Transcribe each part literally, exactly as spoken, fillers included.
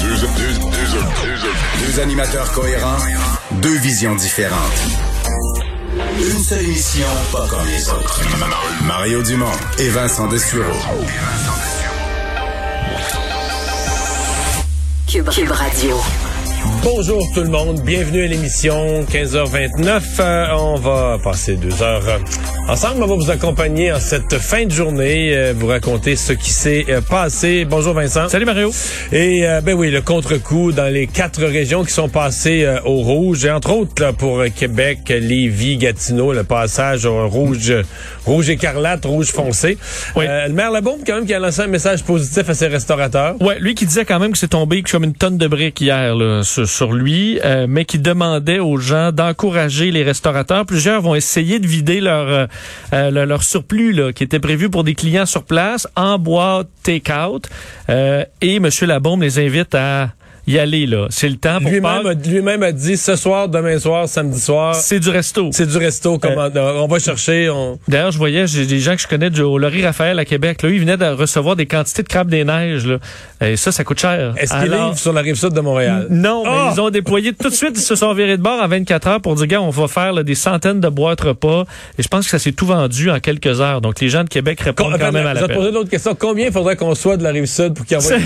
deux, deux, deux, deux animateurs cohérents, deux visions différentes. Une seule émission, pas comme les autres. Mario Dumont et Vincent Dessureault. Cube, Cube Radio. Bonjour tout le monde, bienvenue à l'émission quinze heures vingt-neuf. Euh, on va passer deux heures euh, ensemble. On va vous accompagner en cette fin de journée, euh, vous raconter ce qui s'est euh, passé. Bonjour Vincent. Salut Mario. Et euh, ben oui, le contre-coup dans les quatre régions qui sont passées euh, au rouge, et entre autres là, pour euh, Québec, Lévis, Gatineau, le passage au rouge, euh, rouge écarlate, rouge foncé. Oui. Euh, le maire Labombe quand même qui a lancé un message positif à ses restaurateurs. Ouais, lui qui disait quand même que c'est tombé comme une tonne de briques hier là. Sur lui, euh, mais qui demandait aux gens d'encourager les restaurateurs. Plusieurs vont essayer de vider leur euh, leur, leur surplus là, qui était prévu pour des clients sur place en boîte take-out. Euh, et M. Labombe les invite à y aller là. C'est le temps pour lui-même. A, lui-même a dit ce soir, demain soir, samedi soir. C'est du resto. C'est du resto. Comment, euh, on va chercher. On... D'ailleurs, je voyais, j'ai des gens que je connais, Laurie Raphaël à Québec. Là, il venait de recevoir des quantités de crabes des neiges. Là. Et ça, ça coûte cher. Est-ce qu'ils livrent sur la rive sud de Montréal? N- non, oh! mais ils ont déployé tout de suite. Ils se sont virés de bord à vingt-quatre heures pour dire, gars, on va faire là, des centaines de boîtes repas. Et je pense que ça s'est tout vendu en quelques heures. Donc, les gens de Québec répondent Com- quand ben, même à l'appel. Je vais te poser d'autres questions. Combien il faudrait qu'on soit de la rive sud pour qu'il envoie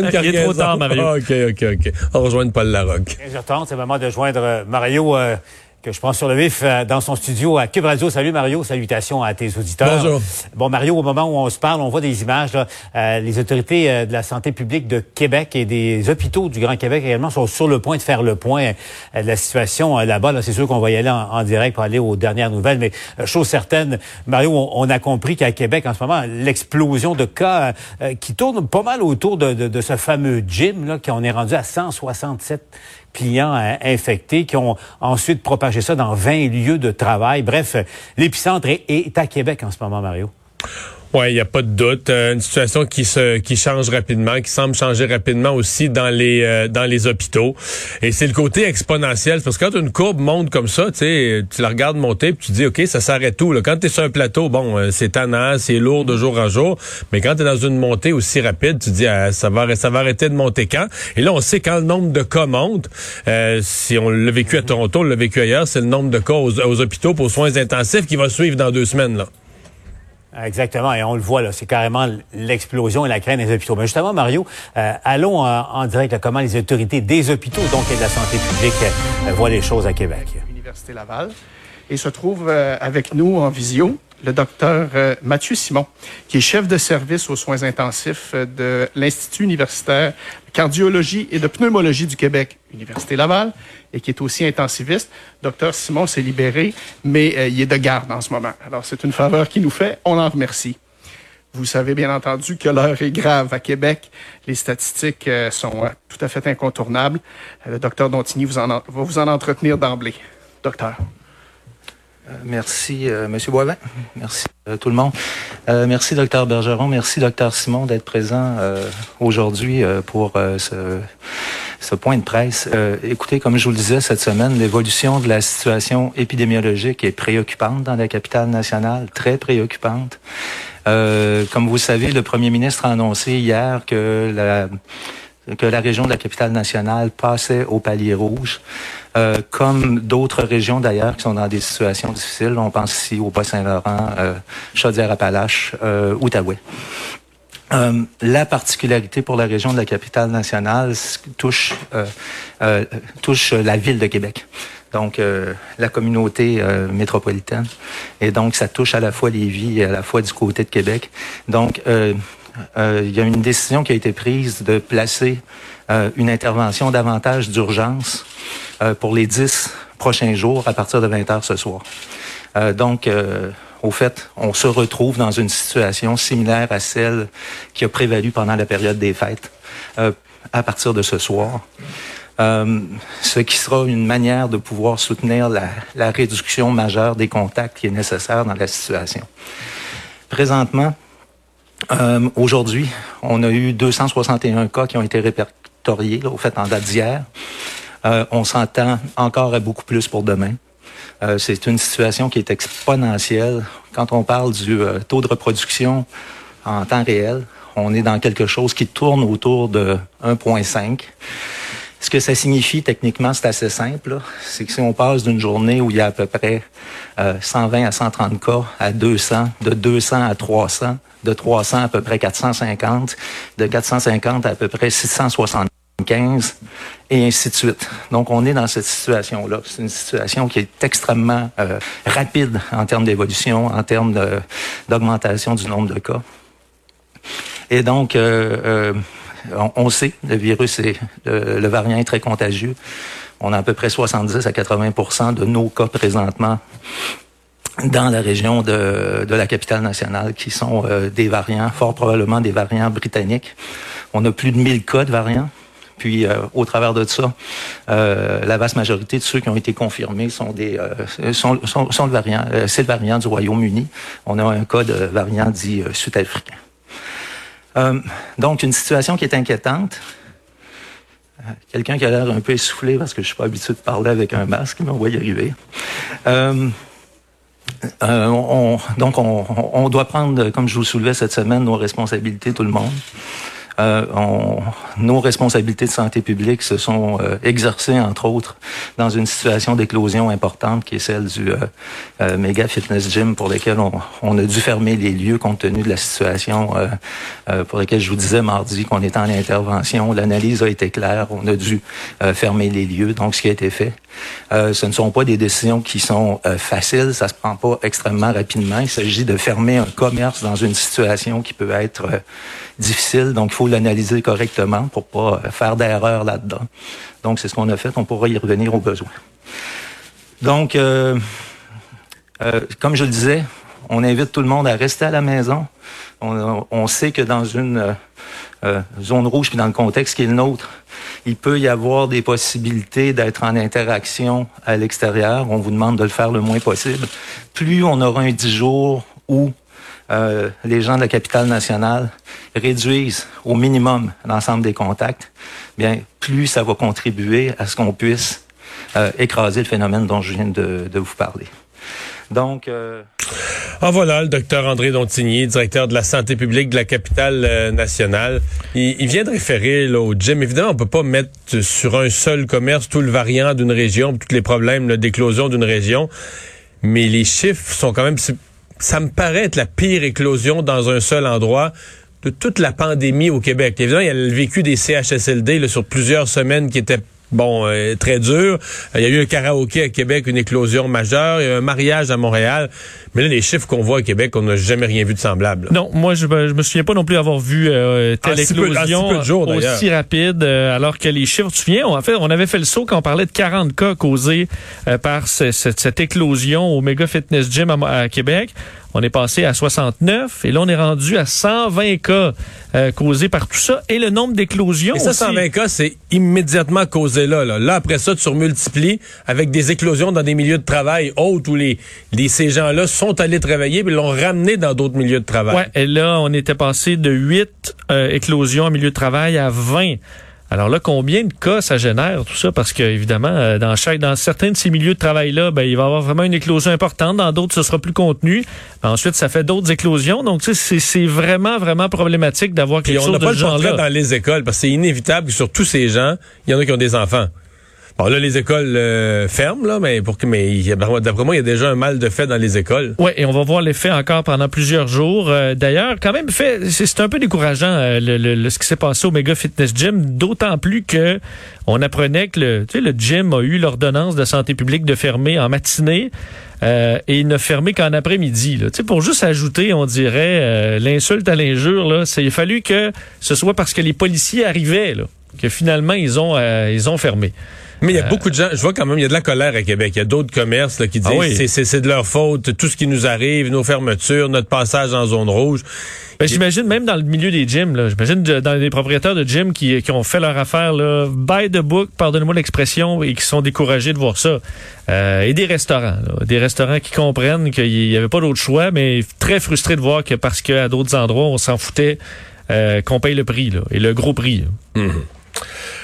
une, une cargaison? Il est trop tard, Mario. Oh, okay. OK, OK. On rejoint Paul Larocque. quinze heures trente, c'est le moment de joindre Mario, euh, que je prends sur le vif, euh, dans son studio à Cube Radio. Salut Mario, salutations à tes auditeurs. Bonjour. Bon, Mario, au moment où on se parle, on voit des images. Là, euh, les autorités euh, de la santé publique de Québec et des hôpitaux du Grand Québec également sont sur le point de faire le point euh, de la situation euh, là-bas. Là, c'est sûr qu'on va y aller en, en direct pour aller aux dernières nouvelles, mais euh, chose certaine, Mario, on, on a compris qu'à Québec, en ce moment, l'explosion de cas euh, qui tourne pas mal autour de, de, de ce fameux gym, là, qu'on est rendu à cent soixante-sept clients euh, infectés qui ont ensuite propagé ça dans vingt lieux de travail. Bref, l'épicentre est, est à Québec en ce moment, Mario. Ouais, il n'y a pas de doute. Euh, une situation qui se qui change rapidement, qui semble changer rapidement aussi dans les euh, dans les hôpitaux. Et c'est le côté exponentiel. Parce que quand une courbe monte comme ça, tu sais, tu la regardes monter puis tu dis, OK, ça s'arrête où? Là. Quand tu es sur un plateau, bon, euh, c'est tannant, c'est lourd de jour en jour. Mais quand tu es dans une montée aussi rapide, tu dis, euh, ça va ça va arrêter de monter quand? Et là, on sait quand le nombre de cas monte. Euh, si on l'a vécu à Toronto, on l'a vécu ailleurs, c'est le nombre de cas aux, aux hôpitaux pour soins intensifs qui va suivre dans deux semaines, là. Exactement, et on le voit là, c'est carrément l'explosion et la crainte des hôpitaux. Mais justement, Mario, euh, allons en, en direct là, comment les autorités des hôpitaux, donc et de la santé publique, euh, voient les choses à Québec. Université Laval, et se trouve euh, avec nous en visio le docteur euh, Mathieu Simon, qui est chef de service aux soins intensifs de l'Institut universitaire de cardiologie et de pneumologie du Québec, Université Laval, et qui est aussi intensiviste. Docteur Simon s'est libéré, mais euh, il est de garde en ce moment. Alors, c'est une faveur qu'il nous fait. On en remercie. Vous savez, bien entendu, que l'heure est grave à Québec. Les statistiques euh, sont euh, tout à fait incontournables. Euh, le docteur Dontigny vous en en, va vous en entretenir d'emblée. Docteur. Euh, merci, euh, M. Boivin. Merci, euh, tout le monde. Euh, merci, Dr Bergeron. Merci, Dr Simon, d'être présent euh, aujourd'hui euh, pour euh, ce... ce point de presse. Euh, écoutez, comme je vous le disais cette semaine, l'évolution de la situation épidémiologique est préoccupante dans la capitale nationale, très préoccupante. Euh, comme vous le savez, le premier ministre a annoncé hier que la, que la région de la capitale nationale passait au palier rouge, euh, comme d'autres régions d'ailleurs qui sont dans des situations difficiles. On pense ici au Bas-Saint-Laurent, euh, Chaudière-Appalaches, euh, Outaouais. Euh, la particularité pour la région de la capitale nationale touche euh, euh, touche la ville de Québec, donc euh, la communauté euh, métropolitaine, et donc ça touche à la fois Lévis et à la fois du côté de Québec. Donc euh, euh, il y a une décision qui a été prise de placer euh, une intervention davantage d'urgence euh, pour les dix prochains jours à partir de vingt heures ce soir. Euh, donc euh, Au fait, on se retrouve dans une situation similaire à celle qui a prévalu pendant la période des fêtes euh, à partir de ce soir. Euh, ce qui sera une manière de pouvoir soutenir la, la réduction majeure des contacts qui est nécessaire dans la situation. Présentement, euh, aujourd'hui, on a eu deux cent soixante et un cas qui ont été répertoriés, là, au fait, en date d'hier. Euh, on s'entend encore à beaucoup plus pour demain. Euh, c'est une situation qui est exponentielle. Quand on parle du euh, taux de reproduction en temps réel, on est dans quelque chose qui tourne autour de un virgule cinq. Ce que ça signifie techniquement, c'est assez simple, là. C'est que si on passe d'une journée où il y a à peu près euh, cent vingt à cent trente cas à deux cents, de deux cents à trois cents, de trois cents à peu près quatre cent cinquante, de quatre cent cinquante à peu près six cent soixante-quinze, et ainsi de suite. Donc, on est dans cette situation-là. C'est une situation qui est extrêmement euh, rapide en termes d'évolution, en termes de, d'augmentation du nombre de cas. Et donc... Euh, euh, On sait, le virus, est, le, le variant est très contagieux. On a à peu près soixante-dix à quatre-vingts pour cent de nos cas présentement dans la région de, de la capitale nationale, qui sont euh, des variants, fort probablement des variants britanniques. On a plus de mille cas de variants. Puis, euh, au travers de ça, euh, la vaste majorité de ceux qui ont été confirmés sont des, euh, sont, sont, sont le variant, euh, c'est le variant du Royaume-Uni. On a un cas de variant dit euh, sud-africain. Euh, donc, une situation qui est inquiétante. Euh, quelqu'un qui a l'air un peu essoufflé parce que je suis pas habitué de parler avec un masque, mais on va y arriver. Euh, euh, on, donc, on, on doit prendre, comme je vous soulevais cette semaine, nos responsabilités, tout le monde. Euh, on, nos responsabilités de santé publique se sont euh, exercées, entre autres, dans une situation d'éclosion importante qui est celle du euh, euh, Mega Fitness Gym, pour laquelle on, on a dû fermer les lieux compte tenu de la situation euh, euh, pour laquelle je vous disais mardi qu'on était en intervention. L'analyse a été claire, on a dû euh, fermer les lieux, donc ce qui a été fait. Euh, ce ne sont pas des décisions qui sont euh, faciles, ça se prend pas extrêmement rapidement. Il s'agit de fermer un commerce dans une situation qui peut être euh, difficile, donc il faut l'analyser correctement pour pas faire d'erreur là-dedans. Donc, c'est ce qu'on a fait. On pourra y revenir au besoin. Donc, euh, euh, comme je le disais, on invite tout le monde à rester à la maison. On, on sait que dans une euh, euh, zone rouge, puis dans le contexte qui est le nôtre, il peut y avoir des possibilités d'être en interaction à l'extérieur. On vous demande de le faire le moins possible. Plus on aura un dix jours où Euh, les gens de la capitale nationale réduisent au minimum l'ensemble des contacts, bien, plus ça va contribuer à ce qu'on puisse euh, écraser le phénomène dont je viens de, de vous parler. Donc... Euh Ah voilà, le docteur André Dontigny, directeur de la santé publique de la capitale euh, nationale. Il, il vient de référer là, au gym. Évidemment, on peut pas mettre sur un seul commerce tout le variant d'une région, tous les problèmes là, d'éclosion d'une région, mais les chiffres sont quand même... Ça me paraît être la pire éclosion dans un seul endroit de toute la pandémie au Québec. Évidemment, il y a le vécu des C H S L D là, sur plusieurs semaines qui étaient bon euh, très dures. Il y a eu un karaoké à Québec, une éclosion majeure. Il y a eu un mariage à Montréal. Mais là, les chiffres qu'on voit à Québec, on n'a jamais rien vu de semblable. Là. Non, moi, je, je me souviens pas non plus avoir vu euh, telle ah, éclosion peu, ah, peu jours, aussi rapide, euh, alors que les chiffres, tu te souviens, on, en fait, on avait fait le saut quand on parlait de quarante cas causés euh, par ce, ce, cette éclosion au Mega Fitness Gym à, à Québec. On est passé à soixante-neuf et là, on est rendu à cent vingt cas euh, causés par tout ça. Et le nombre d'éclosions... Et ça, aussi, cent vingt cas, c'est immédiatement causé là, là. Là, après ça, tu surmultiplies avec des éclosions dans des milieux de travail autres où les, les, ces gens-là sont allés travailler puis l'ont ramené dans d'autres milieux de travail. Ouais, et là, on était passé de huit euh, éclosions en milieu de travail à vingt. Alors là, combien de cas ça génère, tout ça? Parce que évidemment, dans chaque, dans certains de ces milieux de travail-là, ben, il va y avoir vraiment une éclosion importante. Dans d'autres, ce sera plus contenu. Ben, ensuite, ça fait d'autres éclosions. Donc, tu sais, c'est, c'est vraiment, vraiment problématique d'avoir quelque chose de ce genre-là. Et on n'a pas le portrait dans les écoles, parce que c'est inévitable que sur tous ces gens, il y en a qui ont des enfants. Bon, là, les écoles euh, ferment, là, mais pour que, mais d'après moi, il y a déjà un mal de fait dans les écoles. Oui, et on va voir l'effet encore pendant plusieurs jours. Euh, d'ailleurs, quand même, fait, c'est, c'est un peu décourageant euh, le, le, ce qui s'est passé au Mega Fitness Gym, d'autant plus que on apprenait que le, tu sais, le gym a eu l'ordonnance de santé publique de fermer en matinée. Euh, et il n'a fermé qu'en après-midi. Là. Tu sais, pour juste ajouter, on dirait, euh, l'insulte à l'injure, là, c'est, il a fallu que ce soit parce que les policiers arrivaient là, que finalement, ils ont, euh, ils ont fermé. Mais il y a euh... beaucoup de gens, je vois quand même, il y a de la colère à Québec. Il y a d'autres commerces là, qui disent ah oui. c'est, c'est, c'est de leur faute, tout ce qui nous arrive, nos fermetures, notre passage en zone rouge. Ben, j'imagine même dans le milieu des gyms, là, j'imagine dans les propriétaires de gyms qui, qui ont fait leur affaire là, by the book, pardonnez-moi l'expression, et qui sont découragés de voir ça. Euh, et des restaurants, là, des restaurants qui comprennent qu'il n'y avait pas d'autre choix, mais très frustrés de voir que parce qu'à d'autres endroits, on s'en foutait, euh, qu'on paye le prix, là, et le gros prix. Là. Mm-hmm.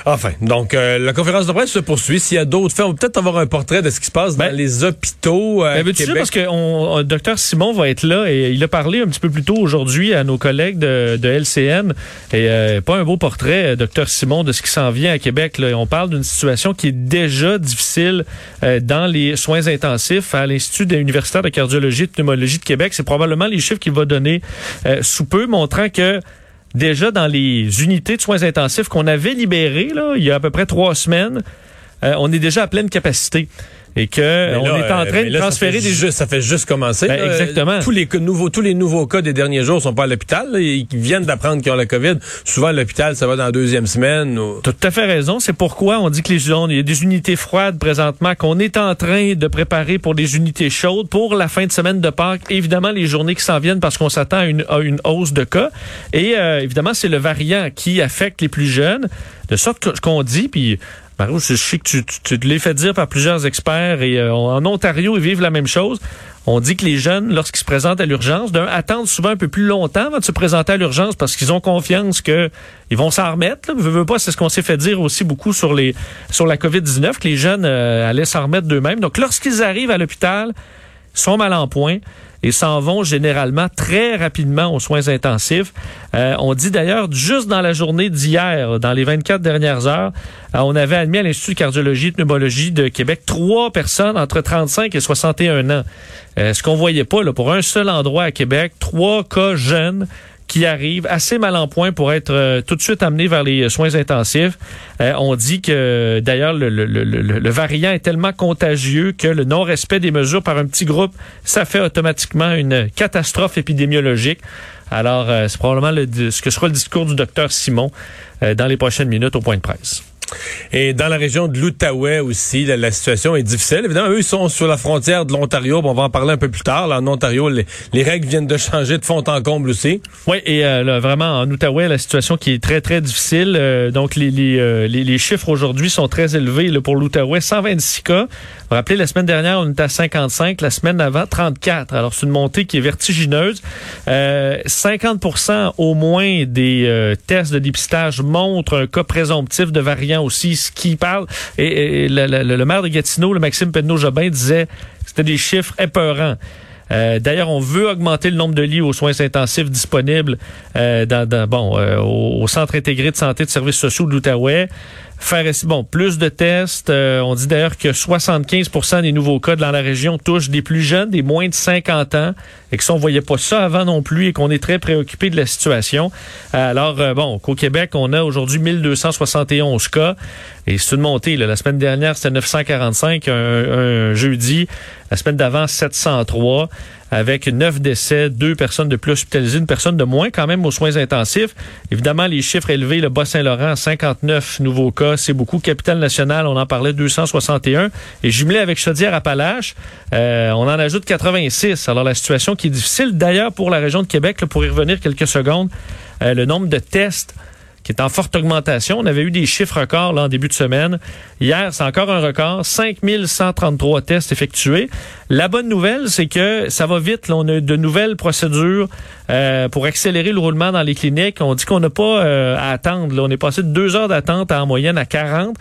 Enfin, donc euh, la conférence de presse se poursuit. S'il y a d'autres faits, on peut peut-être avoir un portrait de ce qui se passe ben, dans les hôpitaux euh, ben, Québec. Parce que le docteur Simon va être là et il a parlé un petit peu plus tôt aujourd'hui à nos collègues de, de L C N. Et euh, pas un beau portrait, docteur Simon, de ce qui s'en vient à Québec. Là. Et on parle d'une situation qui est déjà difficile euh, dans les soins intensifs à l'Institut universitaire de cardiologie et de pneumologie de Québec. C'est probablement les chiffres qu'il va donner euh, sous peu, montrant que déjà dans les unités de soins intensifs qu'on avait libérées là, il y a à peu près trois semaines, euh, on est déjà à pleine capacité. Et que là, on est en train de là, transférer des juste, ça fait juste commencer. Ben, exactement. Tous les nouveaux tous les nouveaux cas des derniers jours sont pas à l'hôpital. Là. Ils viennent d'apprendre qu'ils ont la COVID. Souvent à l'hôpital, ça va dans la deuxième semaine. Ou... T'as tout à fait raison. C'est pourquoi on dit que les zones, il y a des unités froides présentement qu'on est en train de préparer pour des unités chaudes pour la fin de semaine de Pâques. Évidemment, les journées qui s'en viennent parce qu'on s'attend à une, à une hausse de cas. Et euh, évidemment, c'est le variant qui affecte les plus jeunes. De sorte qu'on dit, puis Mario, je sais que tu, tu, tu te l'es fait dire par plusieurs experts, et euh, en Ontario, ils vivent la même chose. On dit que les jeunes, lorsqu'ils se présentent à l'urgence, d'un, attendent souvent un peu plus longtemps avant de se présenter à l'urgence parce qu'ils ont confiance que ils vont s'en remettre. Là. Veux, veux pas, c'est ce qu'on s'est fait dire aussi beaucoup sur les sur la COVID dix-neuf, que les jeunes euh, allaient s'en remettre d'eux-mêmes. Donc, lorsqu'ils arrivent à l'hôpital, ils sont mal en point et s'en vont généralement très rapidement aux soins intensifs. Euh, on dit d'ailleurs, juste dans la journée d'hier, dans les vingt-quatre dernières heures, euh, on avait admis à l'Institut de cardiologie et de pneumologie de Québec trois personnes entre trente-cinq et soixante et un ans. Euh, ce qu'on voyait pas, là, pour un seul endroit à Québec, trois cas jeunes qui arrivent assez mal en point pour être euh, tout de suite amenés vers les soins intensifs. Euh, on dit que, d'ailleurs, le, le, le, le variant est tellement contagieux que le non-respect des mesures par un petit groupe, ça fait automatiquement une catastrophe épidémiologique. Alors, euh, c'est probablement le, ce que sera le discours du docteur Simon euh, dans les prochaines minutes au point de presse. Et dans la région de l'Outaouais aussi, la, la situation est difficile. Évidemment, eux, ils sont sur la frontière de l'Ontario. On va en parler un peu plus tard. Là, en Ontario, les, les règles viennent de changer de fond en comble aussi. Oui, et euh, là, vraiment, en Outaouais, la situation qui est très, très difficile. Euh, donc, les, les, euh, les, les chiffres aujourd'hui sont très élevés là, pour l'Outaouais. cent vingt-six cas. Vous vous rappelez, la semaine dernière, on était à cinquante-cinq. La semaine avant, trente-quatre. Alors, c'est une montée qui est vertigineuse. Euh, cinquante pour cent au moins des euh, tests de dépistage montrent un cas présomptif de variant aussi, ce qui parle. Et, et le, le, le maire de Gatineau, le Maxime Penneau-Jobin, disait que c'était des chiffres épeurants. Euh, d'ailleurs, on veut augmenter le nombre de lits aux soins intensifs disponibles euh, dans, dans, bon, euh, au, au Centre intégré de santé et de services sociaux de l'Outaouais. Faire bon, plus de tests. Euh, on dit d'ailleurs que soixante-quinze pour cent des nouveaux cas dans la région touchent des plus jeunes, des moins de cinquante ans, et que ça, on voyait pas ça avant non plus et qu'on est très préoccupé de la situation. Alors, euh, bon, qu'au Québec, on a aujourd'hui mille deux cent soixante et onze cas, et c'est une montée. Là. La semaine dernière, c'était neuf cent quarante-cinq, un, un jeudi. La semaine d'avant, sept cent trois. Avec neuf décès, deux personnes de plus hospitalisées, une personne de moins quand même aux soins intensifs. Évidemment, les chiffres élevés, le Bas-Saint-Laurent, cinquante-neuf nouveaux cas, c'est beaucoup. Capitale-Nationale, on en parlait, deux cent soixante et un. Et jumelé avec Chaudière-Appalaches, euh, on en ajoute quatre-vingt-six. Alors, la situation qui est difficile, d'ailleurs, pour la région de Québec, là, pour y revenir quelques secondes, euh, le nombre de tests qui est en forte augmentation. On avait eu des chiffres records là, en début de semaine. Hier, c'est encore un record. cinq mille cent trente-trois tests effectués. La bonne nouvelle, c'est que ça va vite. Là, on a de nouvelles procédures euh, pour accélérer le roulement dans les cliniques. On dit qu'on n'a pas euh, à attendre. Là, on est passé de deux heures d'attente à, en moyenne à quarante,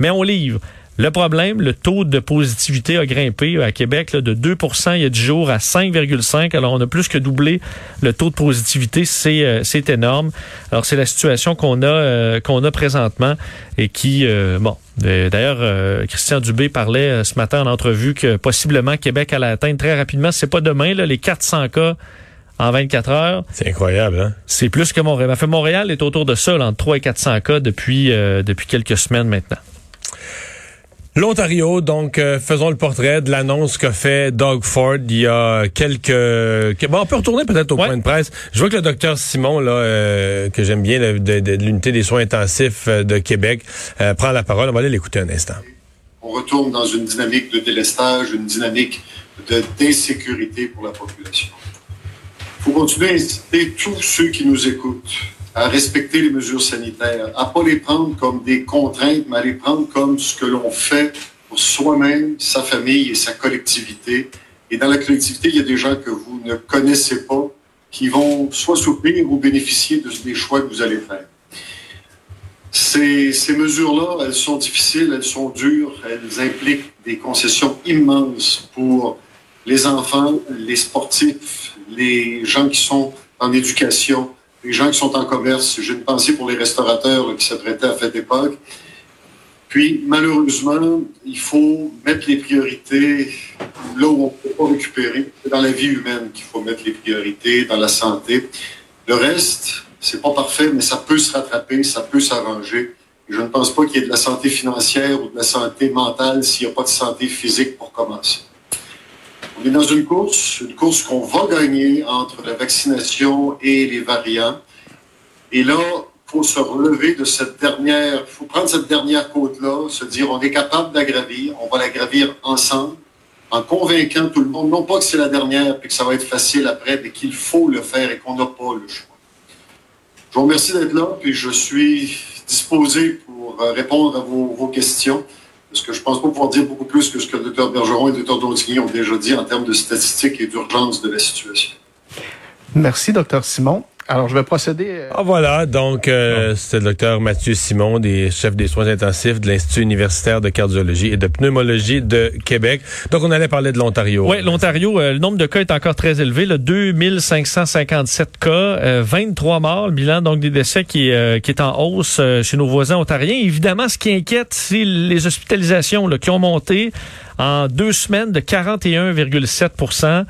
mais on livre. Le problème, le taux de positivité a grimpé à Québec là, de deux pour cent il y a dix jours à cinq virgule cinq. Alors, on a plus que doublé le taux de positivité. C'est, euh, c'est énorme. Alors, c'est la situation qu'on a euh, qu'on a présentement et qui, euh, bon, euh, d'ailleurs, euh, Christian Dubé parlait euh, ce matin en entrevue que possiblement Québec allait atteindre très rapidement, c'est pas demain, là, les quatre cents cas en vingt-quatre heures. C'est incroyable, hein? C'est plus que Montréal. Enfin, Montréal est autour de ça, là, entre trois et quatre cents cas depuis euh, depuis quelques semaines maintenant. L'Ontario, donc, euh, faisons le portrait de l'annonce qu'a fait Doug Ford il y a quelques... Bon, on peut retourner peut-être au ouais. point de presse. Je vois que le docteur Simon, là, euh, que j'aime bien, de, de, de l'unité des soins intensifs de Québec, euh, prend la parole. On va aller l'écouter un instant. On retourne dans une dynamique de délestage, une dynamique de, d'insécurité pour la population. Il faut continuer à inciter tous ceux qui nous écoutent à respecter les mesures sanitaires, à ne pas les prendre comme des contraintes, mais à les prendre comme ce que l'on fait pour soi-même, sa famille et sa collectivité. Et dans la collectivité, il y a des gens que vous ne connaissez pas, qui vont soit soutenir ou bénéficier de, des choix que vous allez faire. Ces, ces mesures-là, elles sont difficiles, elles sont dures, elles impliquent des concessions immenses pour les enfants, les sportifs, les gens qui sont en éducation, les gens qui sont en commerce. J'ai une pensée pour les restaurateurs là, qui s'apprêtaient à cette époque. Puis, malheureusement, il faut mettre les priorités là où on ne peut pas récupérer. C'est dans la vie humaine qu'il faut mettre les priorités, dans la santé. Le reste, c'est pas parfait, mais ça peut se rattraper, ça peut s'arranger. Je ne pense pas qu'il y ait de la santé financière ou de la santé mentale s'il n'y a pas de santé physique pour commencer. On est dans une course, une course qu'on va gagner entre la vaccination et les variants. Et là, il faut se relever de cette dernière, il faut prendre cette dernière côte-là, se dire on est capable de la gravir, on va la gravir ensemble, en convainquant tout le monde, non pas que c'est la dernière et que ça va être facile après, mais qu'il faut le faire et qu'on n'a pas le choix. Je vous remercie d'être là, puis je suis disposé pour répondre à vos, vos questions, parce que je ne pense pas pouvoir dire beaucoup plus que ce que le docteur Bergeron et le docteur Dontigny ont déjà dit en termes de statistiques et d'urgence de la situation. Merci, docteur Simon. Alors, je vais procéder... Ah, voilà. Donc, euh, c'était le docteur Mathieu Simon, des chefs des soins intensifs de l'Institut universitaire de cardiologie et de pneumologie de Québec. Donc, on allait parler de l'Ontario. Oui, l'Ontario, euh, le nombre de cas est encore très élevé. Là, deux mille cinq cent cinquante-sept cas, euh, vingt-trois morts. Le bilan donc des décès qui, euh, qui est en hausse euh, chez nos voisins ontariens. Évidemment, ce qui inquiète, c'est les hospitalisations là, qui ont monté en deux semaines de quarante et un virgule sept pour cent,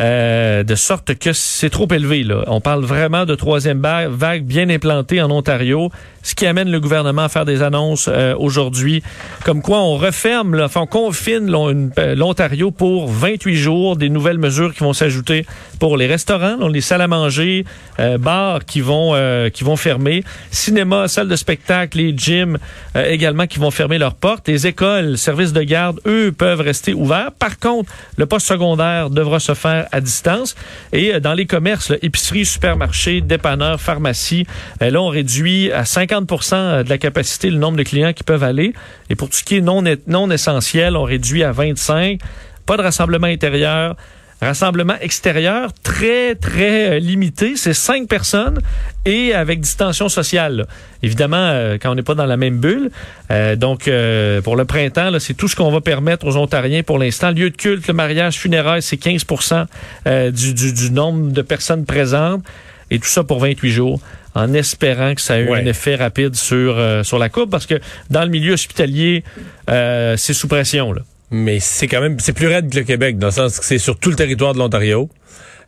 euh, de sorte que c'est trop élevé, là. On parle vraiment de troisième vague bien implantée en Ontario, ce qui amène le gouvernement à faire des annonces euh, aujourd'hui, comme quoi on referme, là, enfin, on confine l'on, une, l'Ontario pour vingt-huit jours, des nouvelles mesures qui vont s'ajouter pour les restaurants, donc les salles à manger, euh, bars qui vont euh, qui vont fermer, cinéma, salles de spectacle, les gyms euh, également qui vont fermer leurs portes, les écoles, services de garde, eux, peuvent rester ouvert. Par contre, le poste secondaire devra se faire à distance. Et dans les commerces, là, épiceries, supermarchés, dépanneurs, pharmacies, là, on réduit à cinquante pour cent de la capacité le nombre de clients qui peuvent aller. Et pour tout ce qui est non, non essentiel, on réduit à vingt-cinq. Pas de rassemblement intérieur. Rassemblement extérieur très, très limité. C'est cinq personnes et avec distanciation sociale. Là. Évidemment, euh, quand on n'est pas dans la même bulle. Euh, donc, euh, pour le printemps, là, c'est tout ce qu'on va permettre aux Ontariens pour l'instant. Lieu de culte, le mariage, funérailles, c'est quinze pour cent euh, du, du, du nombre de personnes présentes. Et tout ça pour vingt-huit jours, en espérant que ça ait ouais. un effet rapide sur, euh, sur la courbe. Parce que dans le milieu hospitalier, euh, c'est sous pression, là. Mais c'est quand même, c'est plus raide que le Québec, dans le sens que c'est sur tout le territoire de l'Ontario.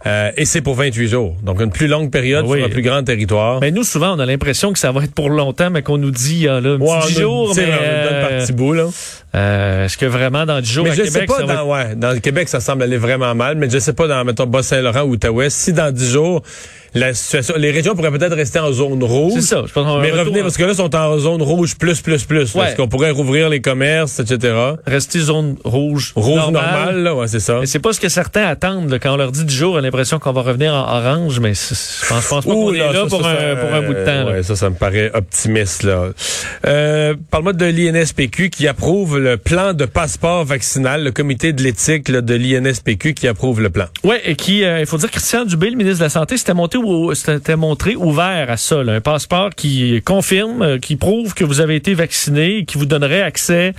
Euh, et c'est pour vingt-huit jours. Donc, une plus longue période oui. sur un plus grand territoire. Mais nous, souvent, on a l'impression que ça va être pour longtemps, mais qu'on nous dit, ah, là, un ouais, petit jours, mais... Euh, bout, là. Euh, est-ce que vraiment, dans dix jours, mais à je Québec, sais pas ça dans, va être... ouais, dans le Québec, ça semble aller vraiment mal, mais je sais pas, dans, mettons, Bas-Saint-Laurent ou Outaouais, si dans dix jours, la situation, les régions pourraient peut-être rester en zone rouge. C'est ça. Je pense qu'on mais revenir, à... parce que là, sont en zone rouge plus, plus, plus. Ouais. Parce qu'on pourrait rouvrir les commerces, et cetera. Rester zone rouge. Rouge normale, normale là, ouais, c'est ça. Mais c'est pas ce que certains attendent, là, quand on leur dit dix jours, on a l'impression qu'on va revenir en orange, mais je pense, pense pas qu'on Ouh, est là, là ça, pour, ça, un, ça, pour un bout de temps. Ouais, là. Ça, ça me paraît optimiste, là. Euh, parle-moi de l'I N S P Q qui approuve le plan de passeport vaccinal, le comité de l'éthique là, de l'I N S P Q qui approuve le plan. Ouais, et qui, euh, il faut dire, Christian Dubé, le ministre de la Santé, c'était monté ou, c'était montré ouvert à ça, là, un passeport qui confirme, qui prouve que vous avez été vacciné, qui vous donnerait accès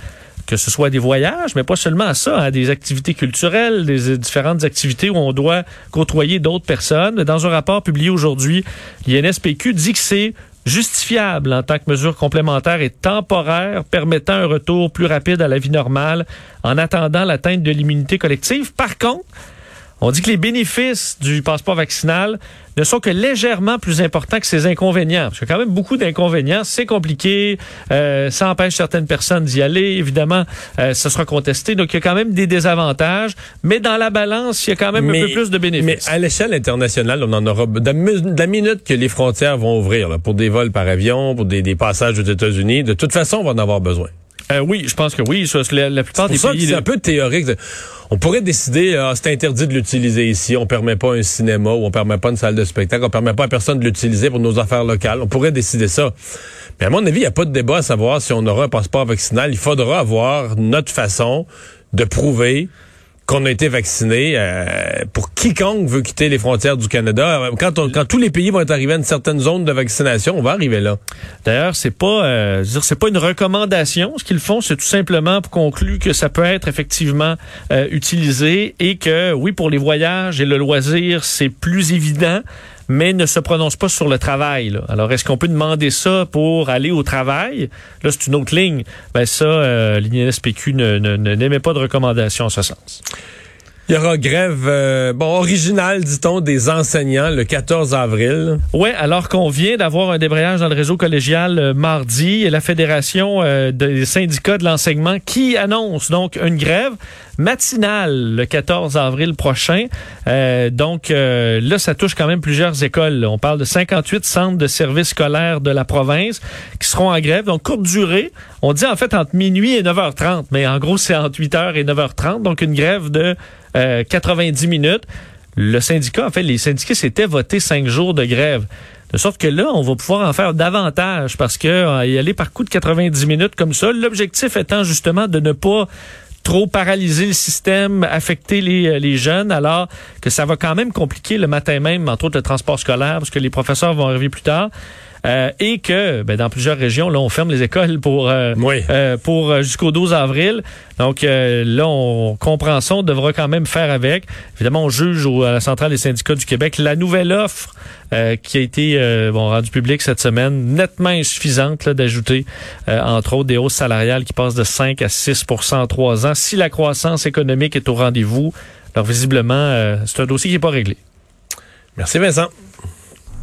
que ce soit des voyages, mais pas seulement à ça, hein, des activités culturelles, des différentes activités où on doit côtoyer d'autres personnes. Dans un rapport publié aujourd'hui, l'I N S P Q dit que c'est justifiable en tant que mesure complémentaire et temporaire permettant un retour plus rapide à la vie normale en attendant l'atteinte de l'immunité collective. Par contre, on dit que les bénéfices du passeport vaccinal ne sont que légèrement plus importants que ses inconvénients. Parce qu'il y a quand même beaucoup d'inconvénients. C'est compliqué. Euh, ça empêche certaines personnes d'y aller. Évidemment, euh, ça sera contesté. Donc, il y a quand même des désavantages. Mais dans la balance, il y a quand même mais, un peu plus de bénéfices. Mais à l'échelle internationale, on en aura... De la minute que les frontières vont ouvrir, là, pour des vols par avion, pour des, des passages aux États-Unis, de toute façon, on va en avoir besoin. Euh, oui, je pense que oui. Ça, la, la plupart c'est pour des ça pays, que c'est là. Un peu théorique. On pourrait décider, ah, c'est interdit de l'utiliser ici. On permet pas un cinéma ou on permet pas une salle de spectacle. On permet pas à personne de l'utiliser pour nos affaires locales. On pourrait décider ça. Mais à mon avis, il n'y a pas de débat à savoir si on aura un passeport vaccinal. Il faudra avoir notre façon de prouver qu'on a été vacciné, euh, pour quiconque veut quitter les frontières du Canada. Quand, on, quand tous les pays vont être arrivés à une certaine zone de vaccination, on va arriver là. D'ailleurs, c'est pas, euh, c'est pas une recommandation. Ce qu'ils font, c'est tout simplement pour conclure que ça peut être effectivement euh, utilisé et que, oui, pour les voyages et le loisir, c'est plus évident, mais ne se prononce pas sur le travail, là. Alors, est-ce qu'on peut demander ça pour aller au travail? Là, c'est une autre ligne. Ben ça, euh, l'I N S P Q ne, ne, ne, n'émet pas de recommandations en ce sens. Il y aura grève, euh, bon, originale, dit-on, des enseignants le quatorze avril. Ouais, alors qu'on vient d'avoir un débrayage dans le réseau collégial euh, mardi, et la Fédération euh, des syndicats de l'enseignement qui annonce donc une grève matinale le quatorze avril prochain. Euh, donc euh, là, ça touche quand même plusieurs écoles. On parle de cinquante-huit centres de services scolaires de la province qui seront en grève, donc courte durée. On dit en fait entre minuit et neuf heures trente, mais en gros c'est entre huit heures et neuf heures trente, donc une grève de Euh, quatre-vingt-dix minutes. Le syndicat, en fait, les syndiqués s'étaient votés cinq jours de grève. De sorte que là, on va pouvoir en faire davantage parce que euh, y aller par coup de quatre-vingt-dix minutes comme ça, l'objectif étant justement de ne pas trop paralyser le système, affecter les, les jeunes, alors que ça va quand même compliquer le matin même, entre autres le transport scolaire, parce que les professeurs vont arriver plus tard. Euh, et que ben, dans plusieurs régions, là, on ferme les écoles pour euh, oui. euh, pour euh, jusqu'au douze avril. Donc euh, là, on comprend ça, on devra quand même faire avec. Évidemment, on juge au, à la Centrale des syndicats du Québec la nouvelle offre euh, qui a été euh, bon, rendue publique cette semaine, nettement insuffisante là, d'ajouter, euh, entre autres, des hausses salariales qui passent de cinq à six pour cent en trois ans. Si la croissance économique est au rendez-vous, alors visiblement, euh, c'est un dossier qui n'est pas réglé. Merci Vincent.